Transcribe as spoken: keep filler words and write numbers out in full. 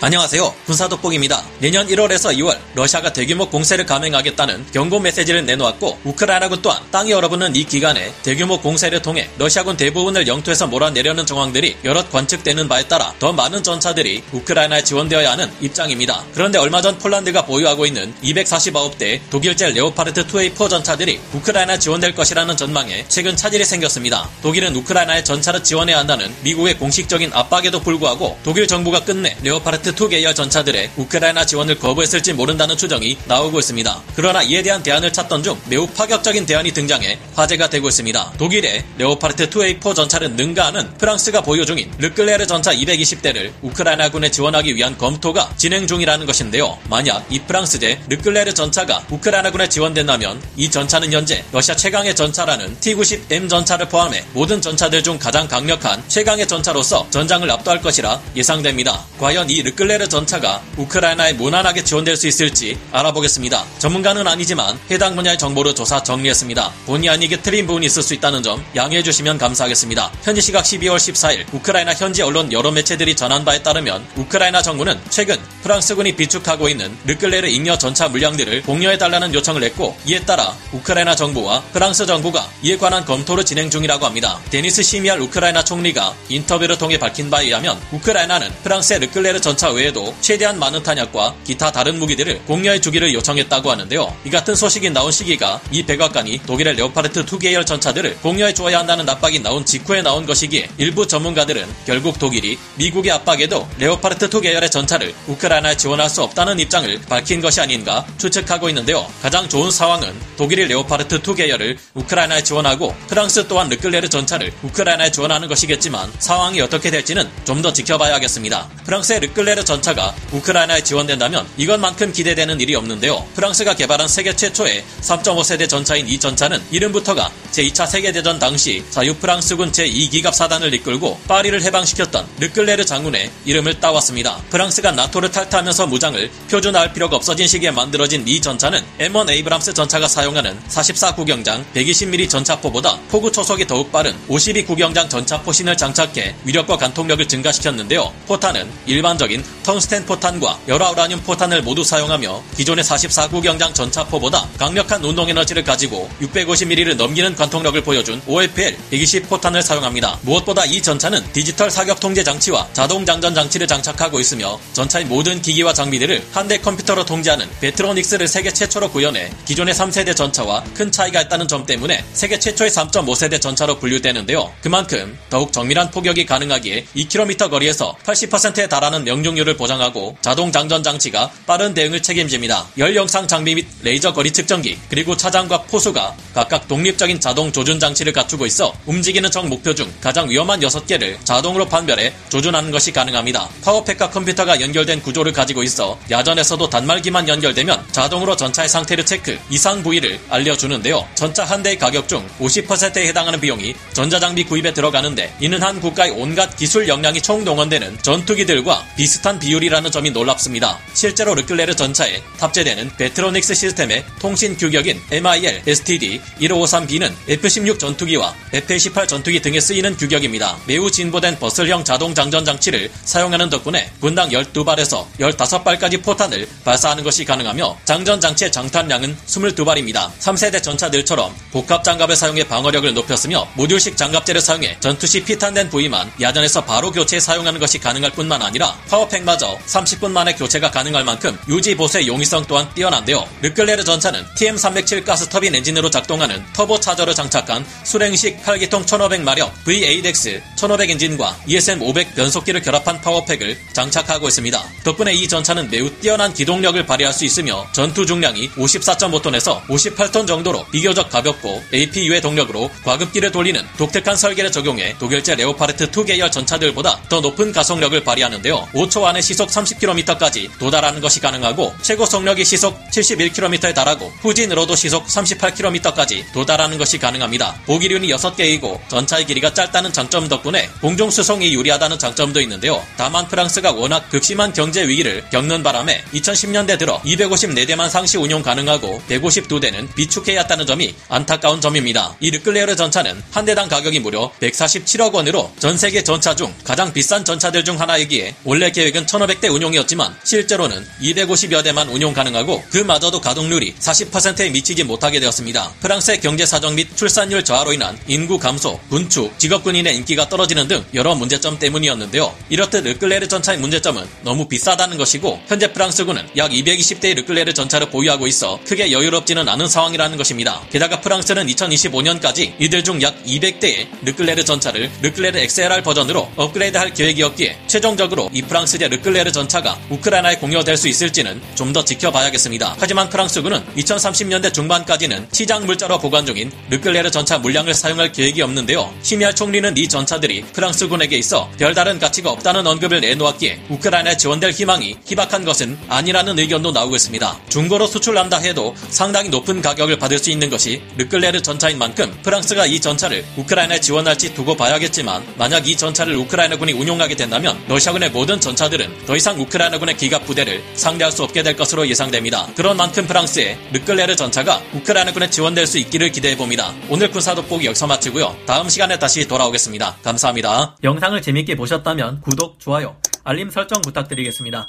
안녕하세요. 군사독복입니다. 내년 일월에서 이월 러시아가 대규모 공세를 감행하겠다는 경고 메시지를 내놓았고 우크라이나군 또한 땅이 얼어붙는 이 기간에 대규모 공세를 통해 러시아군 대부분을 영토에서 몰아내려는 정황들이 여럿 관측되는 바에 따라 더 많은 전차들이 우크라이나에 지원되어야 하는 입장입니다. 그런데 얼마 전 폴란드가 보유하고 있는 이백사십구 대 독일제 레오파르트 투 에이 사 전차들이 우크라이나에 지원될 것이라는 전망에 최근 차질이 생겼습니다. 독일은 우크라이나에 전차를 지원해야 한다는 미국의 공식적인 압박에도 불구하고 독일 정부가 끝내 레오파르트 투 계열 전차들의 우크라이나 지원을 거부했을지 모른다는 추정이 나오고 있습니다. 그러나 이에 대한 대안을 찾던 중 매우 파격적인 대안이 등장해 화제가 되고 있습니다. 독일의 레오파르트 투 에이 사 전차를 능가하는 프랑스가 보유 중인 르클레르 전차 이백이십 대를 우크라이나군에 지원하기 위한 검토가 진행 중이라는 것인데요. 만약 이 프랑스제 르클레르 전차가 우크라이나군에 지원된다면 이 전차는 현재 러시아 최강의 전차라는 티 구십 엠 전차를 포함해 모든 전차들 중 가장 강력한 최강의 전차로서 전장을 압도할 것이라 예상됩니다. 과연 이 르클레르 르클레르 전차가 우크라이나에 무난하게 지원될 수 있을지 알아보겠습니다. 전문가는 아니지만 해당 분야의 정보를 조사 정리했습니다. 본의 아니게 틀린 부분이 있을 수 있다는 점 양해해 주시면 감사하겠습니다. 현지 시각 십이월 십사일 우크라이나 현지 언론 여러 매체들이 전한 바에 따르면 우크라이나 정부는 최근 프랑스군이 비축하고 있는 르클레르 잉여 전차 물량들을 공유해달라는 요청을 했고 이에 따라 우크라이나 정부와 프랑스 정부가 이에 관한 검토를 진행 중이라고 합니다. 데니스 시미할 우크라이나 총리가 인터뷰를 통해 밝힌 바에 의하면 우크라이나는 프랑스의 르클레르 전차 외에도 최대한 많은 탄약과 기타 다른 무기들을 공유해 주기를 요청했다고 하는데요. 이 같은 소식이 나온 시기가 이 백악관이 독일의 레오파르트 투 계열 전차들을 공유해 주어야 한다는 압박이 나온 직후에 나온 것이기에 일부 전문가들은 결국 독일이 미국의 압박에도 레오파르트 투 계열의 전차를 우크라이나에 지원할 수 없다는 입장을 밝힌 것이 아닌가 추측하고 있는데요. 가장 좋은 상황은 독일이 레오파르트 투 계열을 우크라이나에 지원하고 프랑스 또한 르클레르 전차를 우크라이나에 지원하는 것이겠지만 상황이 어떻게 될지는 좀 더 지켜봐야겠습니다. 프랑스의 르클레르 전차가 우크라이나에 지원된다면 이것만큼 기대되는 일이 없는데요. 프랑스가 개발한 세계 최초의 삼 점 오 세대 전차인 이 전차는 이름부터가 제이 차 세계대전 당시 자유 프랑스군 제이 기갑사단을 이끌고 파리를 해방시켰던 르클레르 장군의 이름을 따왔습니다. 프랑스가 나토를 탈퇴하면서 무장을 표준화할 필요가 없어진 시기에 만들어진 이 전차는 엠 원 에이브람스 전차가 사용하는 사십사 구경장 백이십 밀리미터 전차포보다 포구 초속이 더욱 빠른 오십이 구경장 전차포신을 장착해 위력과 간통력을 증가시켰는데요. 포탄은 일반적인 텅스텐 포탄과 열화우라늄 포탄을 모두 사용하며 기존의 사십사 구경장 전차포보다 강력한 운동에너지를 가지고 육백오십 밀리미터를 넘기는 관통력을 보여준 오 에프 엘 백이십 포탄을 사용합니다. 무엇보다 이 전차는 디지털 사격 통제 장치와 자동 장전 장치를 장착하고 있으며 전차의 모든 기기와 장비들을 한 대 컴퓨터로 통제하는 베트로닉스를 세계 최초로 구현해 기존의 삼 세대 전차와 큰 차이가 있다는 점 때문에 세계 최초의 삼 점 오 세대 전차로 분류되는데요. 그만큼 더욱 정밀한 포격이 가능하기에 이 킬로미터 거리에서 팔십 퍼센트에 달하는 명중 를 보장하고 자동 장전 장치가 빠른 대응을 책임집니다. 열 영상 장비 및 레이저 거리 측정기 그리고 차장과 포수가 각각 독립적인 자동 조준 장치를 갖추고 있어 움직이는 적 목표 중 가장 위험한 여섯 개를 자동으로 판별해 조준하는 것이 가능합니다. 파워팩과 컴퓨터가 연결된 구조를 가지고 있어 야전에서도 단말기만 연결되면 자동으로 전차의 상태를 체크, 이상 부위를 알려주는데요. 전차 한 대의 가격 중 오십 퍼센트에 해당하는 비용이 전자장비 구입에 들어가는데 이는 한 국가의 온갖 기술 역량이 총동원되는 전투기들과 비슷한 비율이라는 점이 놀랍습니다. 실제로 르클레르 전차에 탑재되는 베트로닉스 시스템의 통신 규격인 엠 아이 엘, 에스 티 디, 천오백오십삼 비는 에프 십육 전투기와 에프 십팔 전투기 등에 쓰이는 규격입니다. 매우 진보된 버슬형 자동 장전 장치를 사용하는 덕분에 분당 열두 발에서 열다섯 발까지 포탄을 발사하는 것이 가능하며 장전 장치의 장탄량은 스물두 발입니다. 삼 세대 전차들처럼 복합 장갑을 사용해 방어력을 높였으며 모듈식 장갑재를 사용해 전투시 피탄된 부위만 야전에서 바로 교체해 사용하는 것이 가능할 뿐만 아니라 파워팩 마저 삼십 분 만에 교체가 가능할 만큼 유지보수의 용이성 또한 뛰어난데요. 르클레르 전차는 티 엠 삼백칠 가스터빈 엔진으로 작동하는 터보차저를 장착한 수랭식 팔 기통 천오백 마력 브이 에이트 엑스 천오백 엔진과 이 에스 엠 오백 변속기를 결합한 파워팩을 장착하고 있습니다. 덕분에 이 전차는 매우 뛰어난 기동력을 발휘할 수 있으며 전투 중량이 오십사 점 오 톤에서 오십팔 톤 정도로 비교적 가볍고 에이 피 유의 동력으로 과급기를 돌리는 독특한 설계를 적용해 독일제 레오파르트 투 계열 전차들보다 더 높은 가속력을 발휘하는데요. 5초 초안의 시속 삼십 킬로미터까지 도달하는 것이 가능하고 최고 속력이 시속 칠십일 킬로미터에 달하고 후진으로도 시속 삼십팔 킬로미터까지 도달하는 것이 가능합니다. 보기륜이 여섯 개이고 전차의 길이가 짧다는 장점 덕분에 공중 수송이 유리하다는 장점도 있는데요. 다만 프랑스가 워낙 극심한 경제 위기를 겪는 바람에 이천십 년대 들어 이백오십사 대만 상시 운용 가능하고 백오십이 대는 비축해야 했다는 점이 안타까운 점입니다. 이 르클레르 전차는 한 대당 가격이 무려 백사십칠억 원으로 전세계 전차 중 가장 비싼 전차들 중 하나이기에 원래 계획은 천오백 대 운용이었지만 실제로는 이백오십여 대만 운용 가능하고 그마저도 가동률이 사십 퍼센트에 미치지 못하게 되었습니다. 프랑스의 경제 사정 및 출산율 저하로 인한 인구 감소, 군축, 직업군인의 인기가 떨어지는 등 여러 문제점 때문이었는데요. 이렇듯 르클레르 전차의 문제점은 너무 비싸다는 것이고 현재 프랑스군은 약 이백이십 대의 르클레르 전차를 보유하고 있어 크게 여유롭지는 않은 상황이라는 것입니다. 게다가 프랑스는 이천이십오 년까지 이들 중 약 이백 대의 르클레르 전차를 르클레르 엑스엘알 버전으로 업그레이드할 계획이었기에 최종적으로 이 프랑스제 르클레르 전차가 우크라이나에 공여될 수 있을지는 좀 더 지켜봐야겠습니다. 하지만 프랑스군은 이천삼십 년대 중반까지는 치장 물자로 보관 중인 르클레르 전차 물량을 사용할 계획이 없는데요. 시미할 총리는 이 전차들이 프랑스군에게 있어 별다른 가치가 없다는 언급을 내놓았기에 우크라이나에 지원될 희망이 희박한 것은 아니라는 의견도 나오고 있습니다. 중고로 수출한다 해도 상당히 높은 가격을 받을 수 있는 것이 르클레르 전차인 만큼 프랑스가 이 전차를 우크라이나에 지원할지 두고 봐야겠지만 만약 이 전차를 우크라이나군이 운용하게 된다면 러시아군의 모든 전차들은 더 이상 우크라이나군의 기갑 부대를 상대할 수 없게 될 것으로 예상됩니다. 그런 만큼 프랑스의 르클레르 전차가 우크라이나군에 지원될 수 있기를 기대해봅니다. 오늘 군사 돋보기 여기서 마치고요. 다음 시간에 다시 돌아오겠습니다. 감사합니다. 영상을 재밌게 보셨다면 구독, 좋아요, 알림 설정 부탁드리겠습니다.